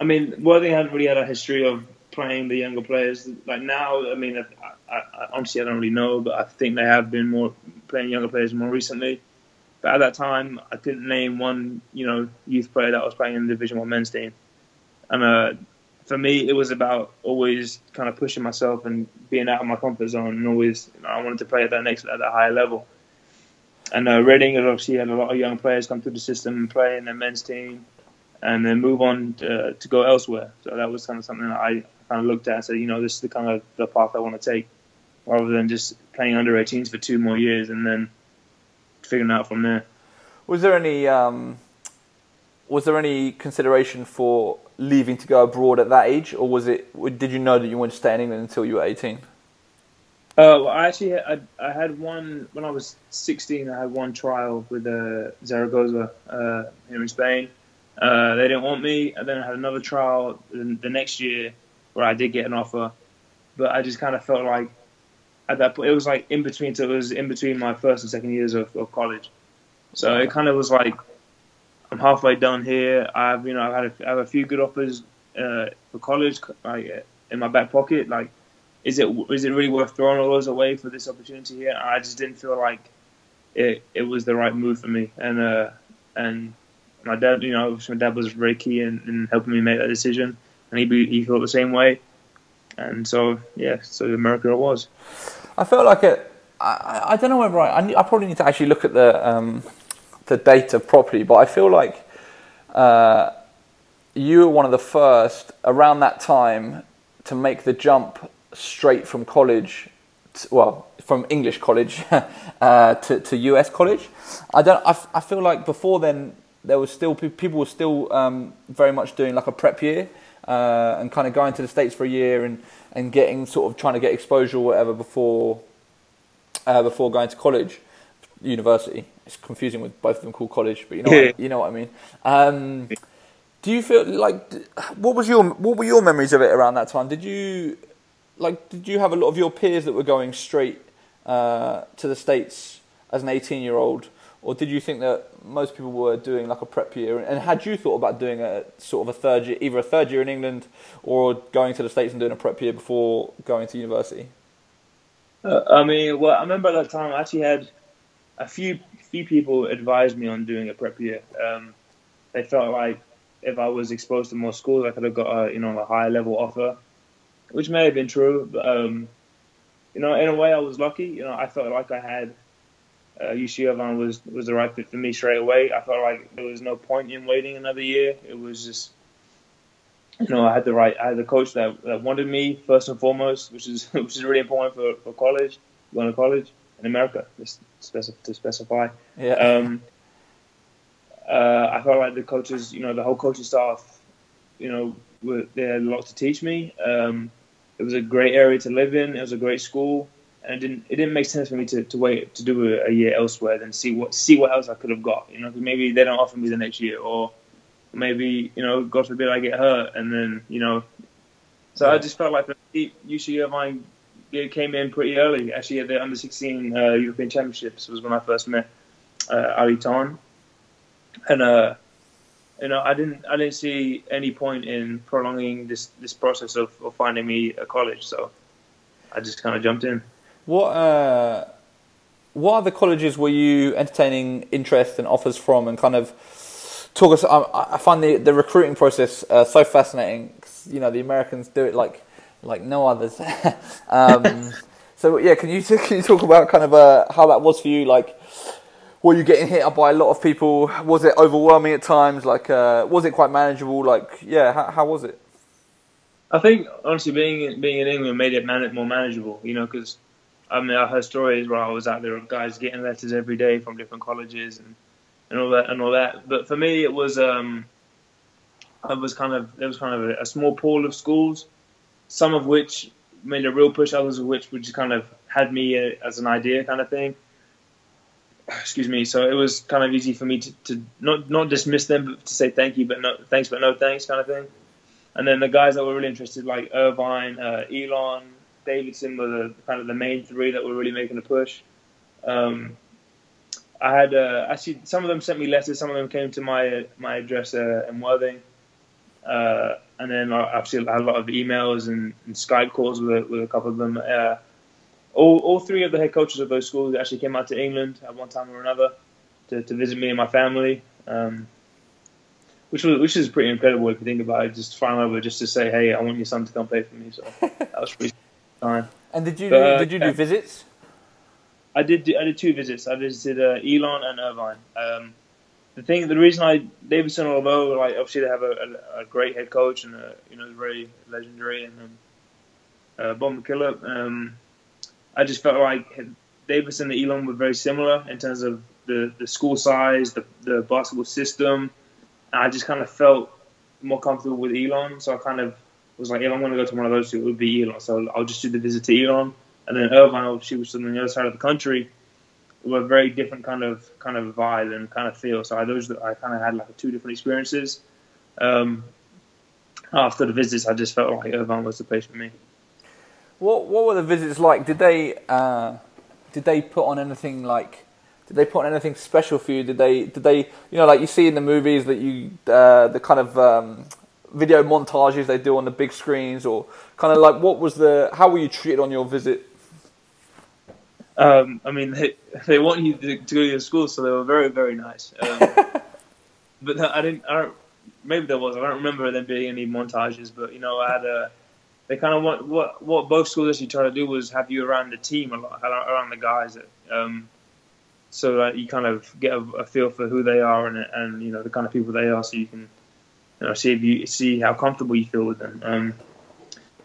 I mean, Worthing hadn't really had a history of playing the younger players. Like now, I honestly I don't really know, but I think they have been more playing younger players more recently. But at that time, I couldn't name one youth player that was playing in the Division One men's team. And for me, it was about always kind of pushing myself and being out of my comfort zone, and always I wanted to play at that higher level. And Reading obviously had a lot of young players come through the system and play in their men's team, and then move on to go elsewhere. So that was kind of something that I kind of looked at and said, this is the kind of the path I want to take, rather than just playing under 18s for 2 more years and then figuring out from there. Was there any consideration for leaving to go abroad at that age, or did you know that you wanted to stay in England until you were 18? Well, I had one when I was 16. I had one trial with Zaragoza here in Spain. They didn't want me, and then I had another trial the next year where I did get an offer, but I just kind of felt like at that point it was like in between. So it was in between my first and second years of college, so it kind of was like I'm halfway done here. I've had a few good offers for college, like in my back pocket. Like, is it really worth throwing all those away for this opportunity here? I just didn't feel like it was the right move for me, and. My dad was very key in helping me make that decision, and he felt the same way, and so America it was. I felt like it. I don't know whether I probably need to actually look at the data properly, but I feel like you were one of the first around that time to make the jump straight from college. From English college to US college. I feel like before then, there was still people were still very much doing like a prep year and kind of going to the States for a year and getting sort of trying to get exposure or whatever before going to college, university. It's confusing with both of them called college, but you know what I mean. Do you feel like what were your memories of it around that time? Did you have a lot of your peers that were going straight to the States as an 18-year-old? Or did you think that most people were doing like a prep year? And had you thought about doing a sort of a third year, either a third year in England or going to the States and doing a prep year before going to university? I remember at that time I actually had a few people advise me on doing a prep year. They felt like if I was exposed to more schools, I could have got a higher level offer, which may have been true. But, in a way, I was lucky. I felt like I had UC Irvine was the right fit for me straight away. I felt like there was no point in waiting another year. It was just, I had the coach that wanted me first and foremost, which is really important for college, going to college in America, just to specify. Yeah. I felt like the coaches, the whole coaching staff, they had a lot to teach me. It was a great area to live in. It was a great school, and it didn't make sense for me to wait to do a year elsewhere, then see what else I could have got. Cause maybe they don't offer me the next year, or maybe God forbid I get hurt, and then So yeah. I just felt like UC Irvine came in pretty early. Actually, at the under-16 European Championships was when I first met Ali Tan. And I didn't see any point in prolonging this process of finding me a college, so I just kind of jumped in. What other colleges were you entertaining interest and offers from? And kind of talk us. I find the recruiting process so fascinating. 'Cause, the Americans do it like no others. So yeah, can you talk about kind of how that was for you, like? Were you getting hit up by a lot of people? Was it overwhelming at times? Like, was it quite manageable? Like, yeah, how was it? I think, honestly, being in England made it more manageable, because I heard stories where I was out there of guys getting letters every day from different colleges and all that. But for me, it was there was kind of a small pool of schools, some of which made a real push, others of which just kind of had me as an idea kind of thing. Excuse me. So it was kind of easy for me to not dismiss them, but to say thank you, but no thanks, but no thanks kind of thing. And then the guys that were really interested, like Irvine, Elon, Davidson, were kind of the main three that were really making a push. I had actually some of them sent me letters, some of them came to my address in Worthing, and then obviously I had a lot of emails and Skype calls with a couple of them. All three of the head coaches of those schools actually came out to England at one time or another to visit me and my family, which is pretty incredible if you think about it. Just flying over just to say, hey, I want your son to come play for me. So that was pretty fine. And did you do visits? I did two visits. I visited Elon and Irvine. Davidson, although obviously they have a great head coach and very legendary and bomb killer. I just felt like Davidson and Elon were very similar in terms of the school size, the basketball system. And I just kind of felt more comfortable with Elon. So I kind of was like, if I'm going to go to one of those two, it would be Elon. So I'll just do the visit to Elon. And then Irvine, she was on the other side of the country, with a very different kind of vibe and kind of feel. So I kind of had two different experiences. After the visits, I just felt like Irvine was the place for me. What were the visits like? Did they put on anything special for you? Did they like you see in the movies that you the kind of video montages they do on the big screens, or kind of like how were you treated on your visit? They want you to go to your school, so they were very, very nice. But maybe there was, I don't remember there being any montages, but I had a. They kind of what both schools actually try to do was have you around the team a lot, around the guys, so that you kind of get a feel for who they are and the kind of people they are, so you can see how comfortable you feel with them.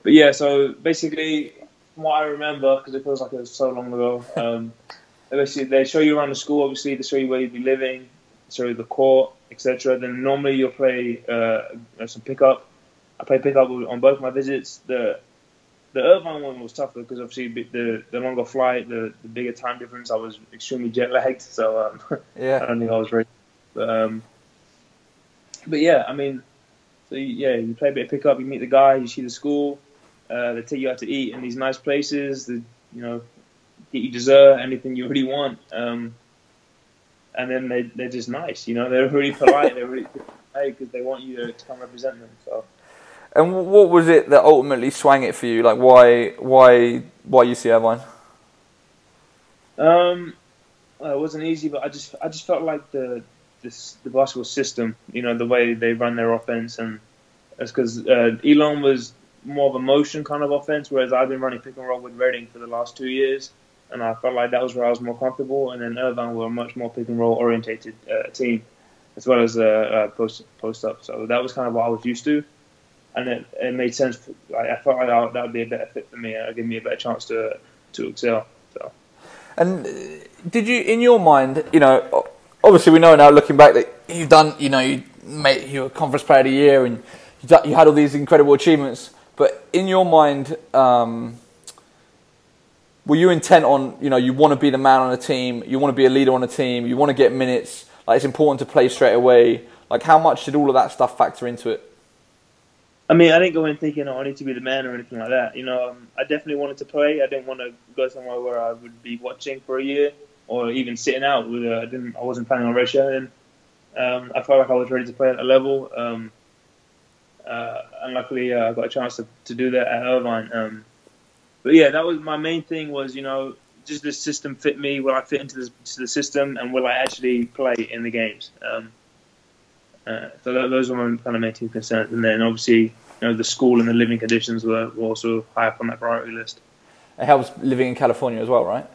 But yeah, so basically, from what I remember, because it feels like it was so long ago, basically they show you around the school. Obviously, they show you where you'd be living, show you the court, etc. Then normally you'll play some pickup. I played pickup on both my visits. The Irvine one was tougher because obviously the longer flight, the bigger time difference. I was extremely jet lagged, so yeah. I don't think I was ready. But yeah, you play a bit of pickup, you meet the guy, you see the school, they take you out to eat in these nice places, they, get you dessert, anything you really want, and then they're just nice, they're really polite, they're really because they want you to come represent them. So. And what was it that ultimately swung it for you? Like, why UC Irvine? It wasn't easy, but I just felt like the the basketball system, you know, the way they run their offense. And that's because Elon was more of a motion kind of offense, whereas I've been running pick and roll with Reading for the last 2 years, and I felt like that was where I was more comfortable. And then Irvine were a much more pick and roll orientated team, as well as post up. So that was kind of what I was used to, and it made sense. I felt like that would be a better fit for me, and it would give me a better chance to excel. So. And did you, in your mind, you know, obviously we know now looking back that you've done, you know, you were Conference Player of the Year and you had all these incredible achievements, but in your mind, were you intent on, you know, you want to be the man on a team, you want to be a leader on a team, you want to get minutes, like it's important to play straight away, like how much did all of that stuff factor into it? I mean, I didn't go in thinking, oh, I need to be the man or anything like that. You know, I definitely wanted to play. I didn't want to go somewhere where I would be watching for a year or even sitting out. I wasn't planning on redshirting. I felt like I was ready to play at a level. And luckily, I got a chance to do that at Irvine. But yeah, that was my main thing was, you know, just this system fit me. Will I fit into the system, and will I actually play in the games? So those were my kind of main two concerns, and then obviously, you know, the school and the living conditions were also high up on that priority list. It helps living in California as well, right?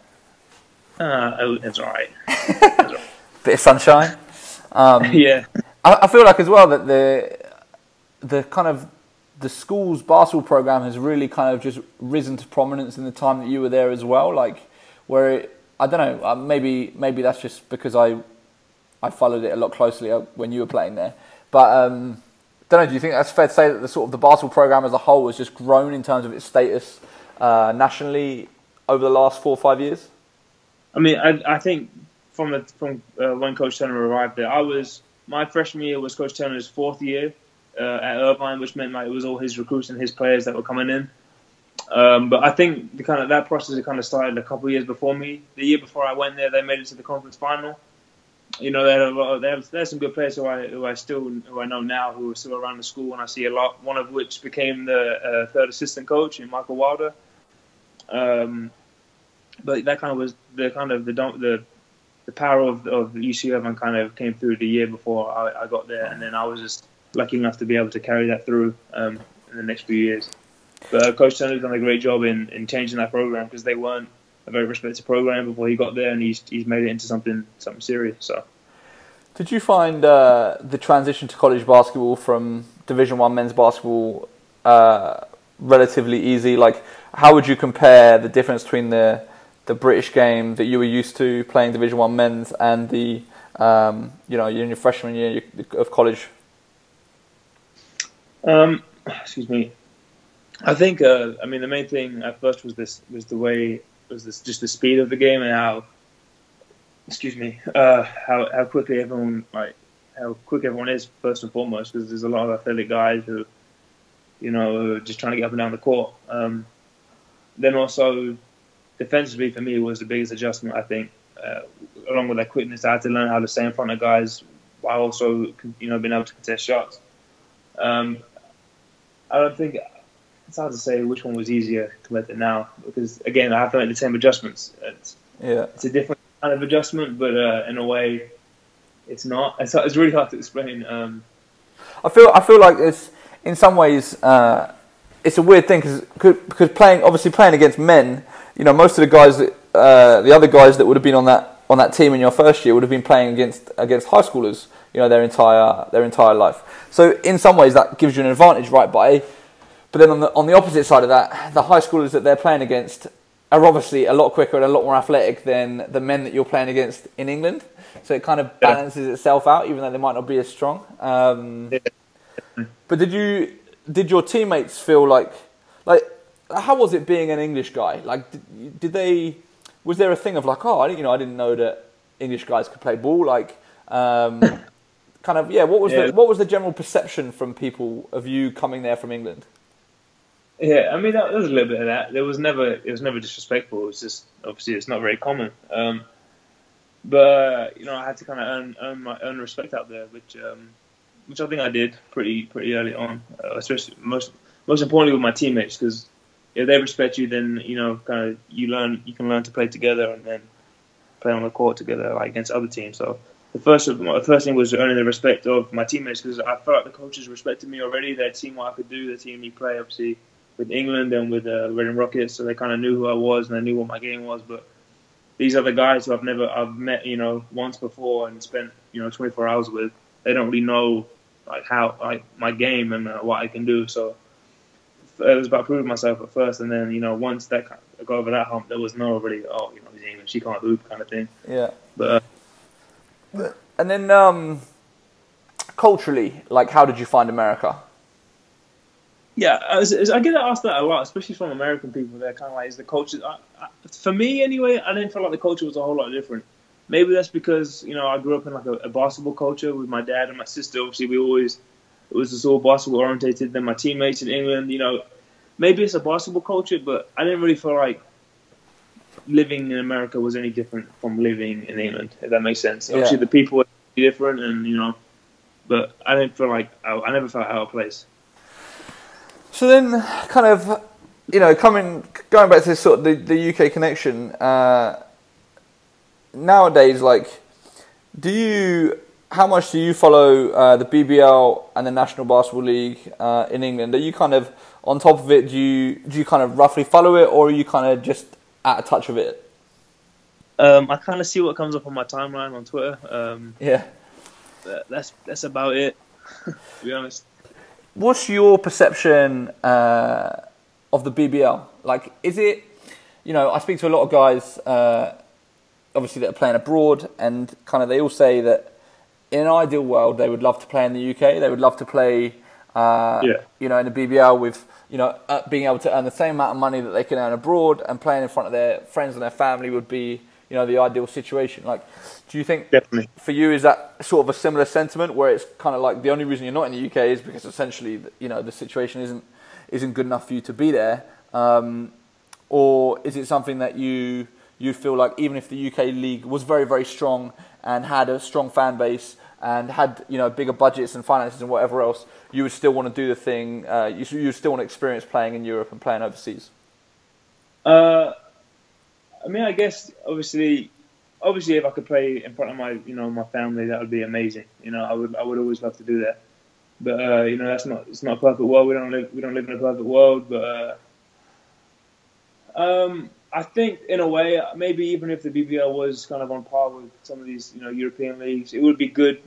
It's all right. Bit of sunshine. Yeah. I feel like as well that the kind of the school's basketball program has really kind of just risen to prominence in the time that you were there as well. Like, where it, I don't know, maybe that's just because I followed it a lot closely when you were playing there, but don't know. Do you think that's fair to say that the sort of the basketball program as a whole has just grown in terms of its status nationally over the last 4 or 5 years? I mean, I think from when Coach Turner arrived there, my freshman year was Coach Turner's fourth year at Irvine, which meant like it was all his recruits and his players that were coming in. But I think that process had kind of started a couple of years before me. The year before I went there, they made it to the conference final. You know, there's some good players who I know now who are still around the school, and I see a lot. One of which became the third assistant coach in Michael Wilder. But that kind of was the power of UC Irvine kind of came through the year before I got there, and then I was just lucky enough to be able to carry that through in the next few years. But Coach Turner's done a great job in changing that program, because they weren't a very respected program before he got there, and he's made it into something serious. So, did you find the transition to college basketball from Division I men's basketball relatively easy? Like, how would you compare the difference between the British game that you were used to playing Division I men's and the you know, in your freshman year of college? Excuse me. I think I mean, the main thing at first was just the speed of the game, and how quick everyone is, first and foremost, because there's a lot of athletic guys who, you know, are just trying to get up and down the court. Then also defensively for me was the biggest adjustment, I think, along with that quickness. I had to learn how to stay in front of guys while also, you know, being able to contest shots. I don't think. It's hard to say which one was easier compared to now, because again, I have to make the same adjustments. It's a different kind of adjustment, but in a way, it's not. It's really hard to explain. I feel like it's in some ways it's a weird thing because playing against men, you know, most of the guys that the other guys that would have been on that team in your first year would have been playing against high schoolers, you know, their entire life. So in some ways, that gives you an advantage, right? But then on the opposite side of that, the high schoolers that they're playing against are obviously a lot quicker and a lot more athletic than the men that you're playing against in England. So it kind of balances itself out, even though they might not be as strong. But did your teammates feel like how was it being an English guy? Like, was there a thing of like, oh, I didn't know that English guys could play ball. Like, kind of, yeah. What was the general perception from people of you coming there from England? Yeah, I mean, there was a little bit of that. It was never disrespectful. It was just, obviously, it's not very common. But you know, I had to kind of earn my own respect out there, which I think I did pretty early on. Especially most importantly with my teammates, because if they respect you, then you know, kind of you can learn to play together and then play on the court together, like against other teams. So The first thing was earning the respect of my teammates, because I felt like the coaches respected me already. They'd seen what I could do. They'd seen me play, obviously, with England and with Reading Rockets, so they kind of knew who I was and they knew what my game was. But these other guys who I've met, you know, once before and spent, you know, 24 hours with, they don't really know how my game and what I can do. So it was about proving myself at first, and then, you know, once that I got over that hump, there was no really, oh, you know, he's English, she can't hoop kind of thing. Yeah. But. And then culturally, like, how did you find America? Yeah, I get asked that a lot, especially from American people. They're kind of like, is the culture... for me, anyway, I didn't feel like the culture was a whole lot different. Maybe that's because, you know, I grew up in, like, a basketball culture with my dad and my sister. Obviously, it was just all basketball-orientated. Then my teammates in England, you know, maybe it's a basketball culture, but I didn't really feel like living in America was any different from living in England, if that makes sense. Yeah. Obviously, the people were different, and, you know, but I didn't feel like I never felt out of place. So then, kind of, you know, going back to this sort of the UK connection. Nowadays, like, how much do you follow the BBL and the National Basketball League in England? Are you kind of on top of it? Do you kind of roughly follow it, or are you kind of just out of touch of it? I kind of see what comes up on my timeline on Twitter. Yeah, that's about it. To be honest. What's your perception of the BBL? Like, is it? You know, I speak to a lot of guys, obviously, that are playing abroad, and kind of they all say that in an ideal world they would love to play in the UK. They would love to play, you know, in the BBL with, you know, being able to earn the same amount of money that they can earn abroad, and playing in front of their friends and their family would be, you know, the ideal situation. Like, do you think, definitely, for you, is that sort of a similar sentiment where it's kind of like the only reason you're not in the UK is because essentially, you know, the situation isn't good enough for you to be there, or is it something that you feel like, even if the UK league was very, very strong and had a strong fan base and had, you know, bigger budgets and finances and whatever else, you would still want to do the thing, you still want to experience playing in Europe and playing overseas? I mean, I guess, obviously, if I could play in front of my, you know, my family, that would be amazing. You know, I would always love to do that. But you know, it's not a perfect world. We don't live in a perfect world. But I think, in a way, maybe even if the BBL was kind of on par with some of these, you know, European leagues, it would be good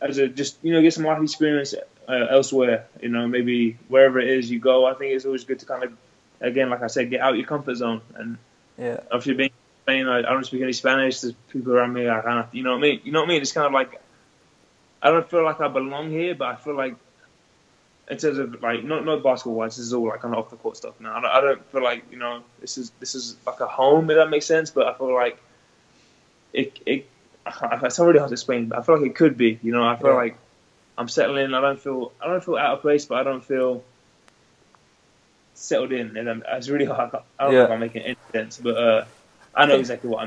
as a, just, you know, get some life experience elsewhere. You know, maybe wherever it is you go, I think it's always good to kind of, again, like I said, get out your comfort zone. And yeah, obviously, being in Spain, I don't speak any Spanish. There's people around me, I kind of, you know what I mean? You know what I mean? It's kind of like, I don't feel like I belong here, but I feel like, in terms of, like, not basketball-wise, this is all, like, kind of off-the-court stuff now. I don't feel like, you know, this is like a home, if that makes sense, but I feel like it's really hard to explain, but I feel like it could be, you know, I feel like I'm settling in. I don't feel out of place, but I don't feel settled in, and it's really hard. I don't know if I'm making any sense, but I know exactly what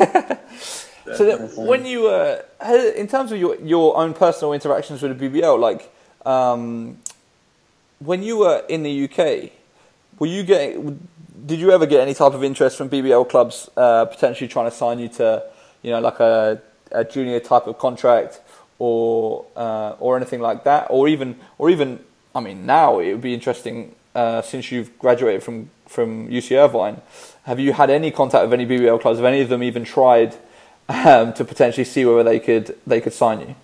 I'm So that when you were, in terms of your own personal interactions with the BBL, like, when you were in the UK, did you ever get any type of interest from BBL clubs potentially trying to sign you to, you know, like a junior type of contract or anything like that, or even I mean, now it would be interesting, since you've graduated from UC Irvine, have you had any contact with any BBL clubs? Have any of them even tried to potentially see whether they could sign you?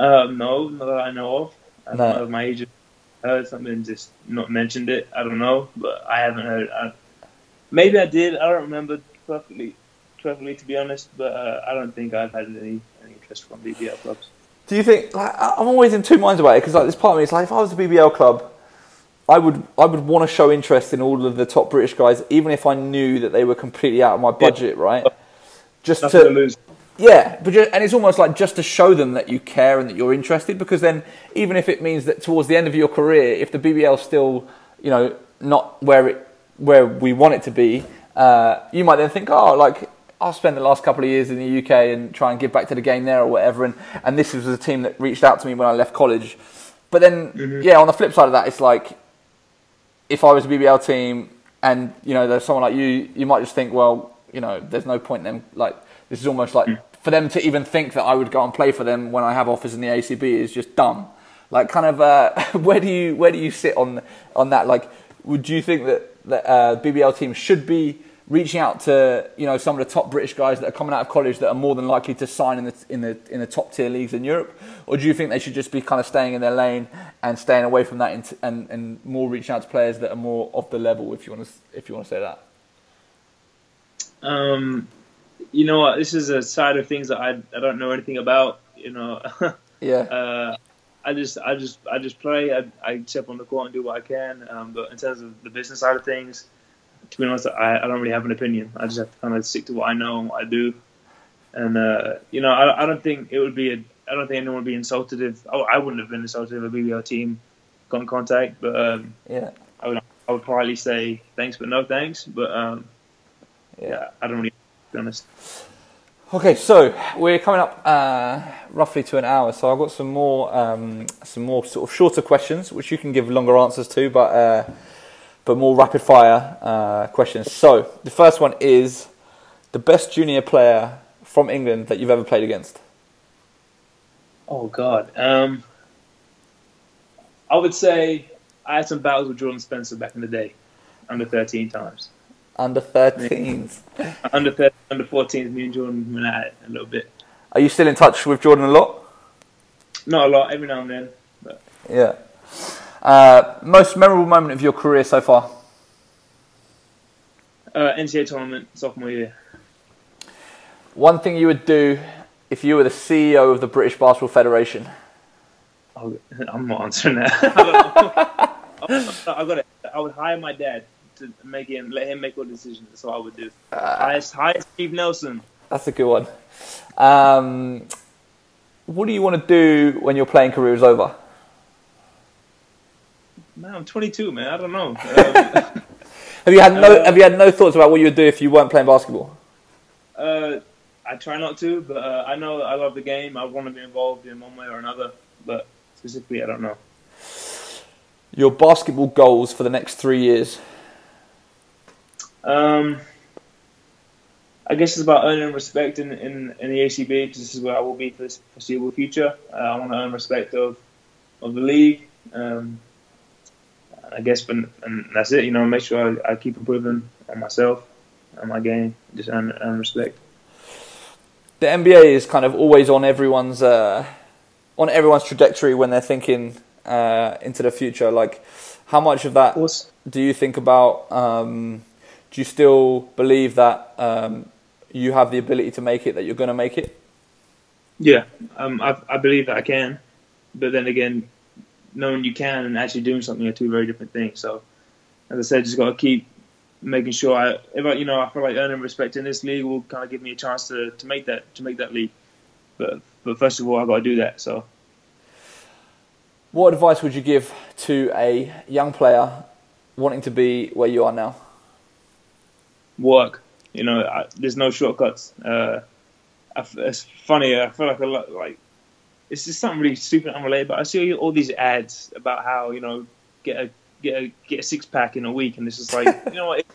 No, not that I know of. I don't know if my agent heard something, just not mentioned it. I don't know, but I haven't heard. Maybe I did. I don't remember perfectly, to be honest. But I don't think I've had any interest from BBL clubs. Do you think? Like, I'm always in two minds about it, because, like, this part of me is like, if I was a BBL club, I would want to show interest in all of the top British guys, even if I knew that they were completely out of my budget, right? Just nothing to lose. Yeah, but and it's almost like just to show them that you care and that you're interested, because then, even if it means that towards the end of your career, if the BBL's still, you know, not where we want it to be, you might then think, oh, like, I'll spend the last couple of years in the UK and try and give back to the game there or whatever, and this was a team that reached out to me when I left college. But then, yeah, on the flip side of that, it's like, if I was a BBL team and, you know, there's someone like you might just think, well, you know, there's no point in them, like, this is almost like for them to even think that I would go and play for them when I have offers in the ACB is just dumb. Like, kind of, where do you sit on that? Like, would you think that BBL teams should be reaching out to, you know, some of the top British guys that are coming out of college that are more than likely to sign in the top tier leagues in Europe, or do you think they should just be kind of staying in their lane and staying away from that and more reaching out to players that are more of the level, if you want to say that? You know, this is a side of things that I don't know anything about. You know, yeah. I just play. I step on the court and do what I can. But in terms of the business side of things, to be honest, I don't really have an opinion. I just have to kind of stick to what I know and what I do. And you know, I don't think it would be. I don't think anyone would be insulted if I wouldn't have been insulted if a BBL team got in contact. But yeah, I would probably say thanks, but no thanks. But yeah, I don't really, to be honest. Okay, so we're coming up roughly to an hour, so I've got some more sort of shorter questions, which you can give longer answers to, but more rapid fire questions. So the first one is the best junior player from England that you've ever played against. Oh God, I would say I had some battles with Jordan Spencer back in the day, under 13 times. Under 13s. Under 13s, under 14s, me and Jordan went at it a little bit. Are you still in touch with Jordan a lot? Not a lot, every now and then. But. Yeah. Most memorable moment of your career so far? NCAA tournament, sophomore year. One thing you would do if you were the CEO of the British Basketball Federation? Oh, I'm not answering that. I would hire my dad. To make him, let him make all decisions. That's what I would do. Highest Steve Nelson. That's a good one. What do you want to do when your playing career is over? Man, I'm 22, man. I don't know. Have you had no thoughts about what you would do if you weren't playing basketball? I try not to, but I know I love the game. I want to be involved in one way or another, but specifically, I don't know. Your basketball goals for the next 3 years. I guess it's about earning respect in the ACB, because this is where I will be for the foreseeable future. I want to earn respect of the league. I guess, and that's it. You know, make sure I keep improving on myself and my game. Just earn respect. The NBA is kind of always on everyone's trajectory when they're thinking into the future. Like, how much of that do you think about? Do you still believe that you have the ability to make it, that you're going to make it? Yeah, I believe that I can. But then again, knowing you can and actually doing something are two very different things. So, as I said, just got to keep making sure I feel like earning respect in this league will kind of give me a chance to make that league. But first of all, I've got to do that. So, what advice would you give to a young player wanting to be where you are now? Work, you know. There's no shortcuts. It's funny. I feel like a lot. Like, it's just something really super unrelated. But I see all these ads about how, you know, get a six pack in a week, and it's just like, you know what?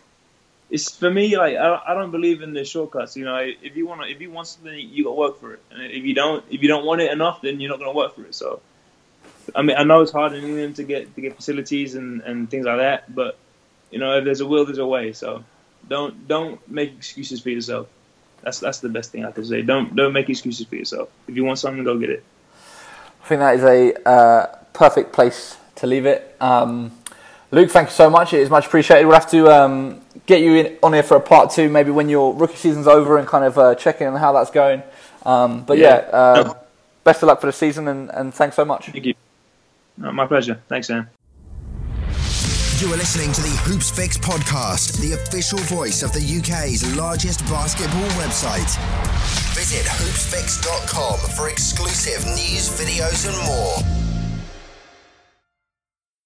It's for me. Like, I don't believe in the shortcuts. You know, if you want something, you got to work for it. And if you don't want it enough, then you're not going to work for it. So, I mean, I know it's hard in England to get facilities and things like that. But, you know, if there's a will, there's a way. So. Don't make excuses for yourself. That's the best thing I could say. Don't make excuses for yourself. If you want something, go get it. I think that is a perfect place to leave it. Luke, thank you so much. It is much appreciated. We'll have to get you on here for a part two, maybe when your rookie season's over, and kind of check in on how that's going. Best of luck for the season, and thanks so much. Thank you. My pleasure. Thanks, Sam. You are listening to the Hoopsfix Podcast, the official voice of the UK's largest basketball website. Visit hoopsfix.com for exclusive news, videos and more.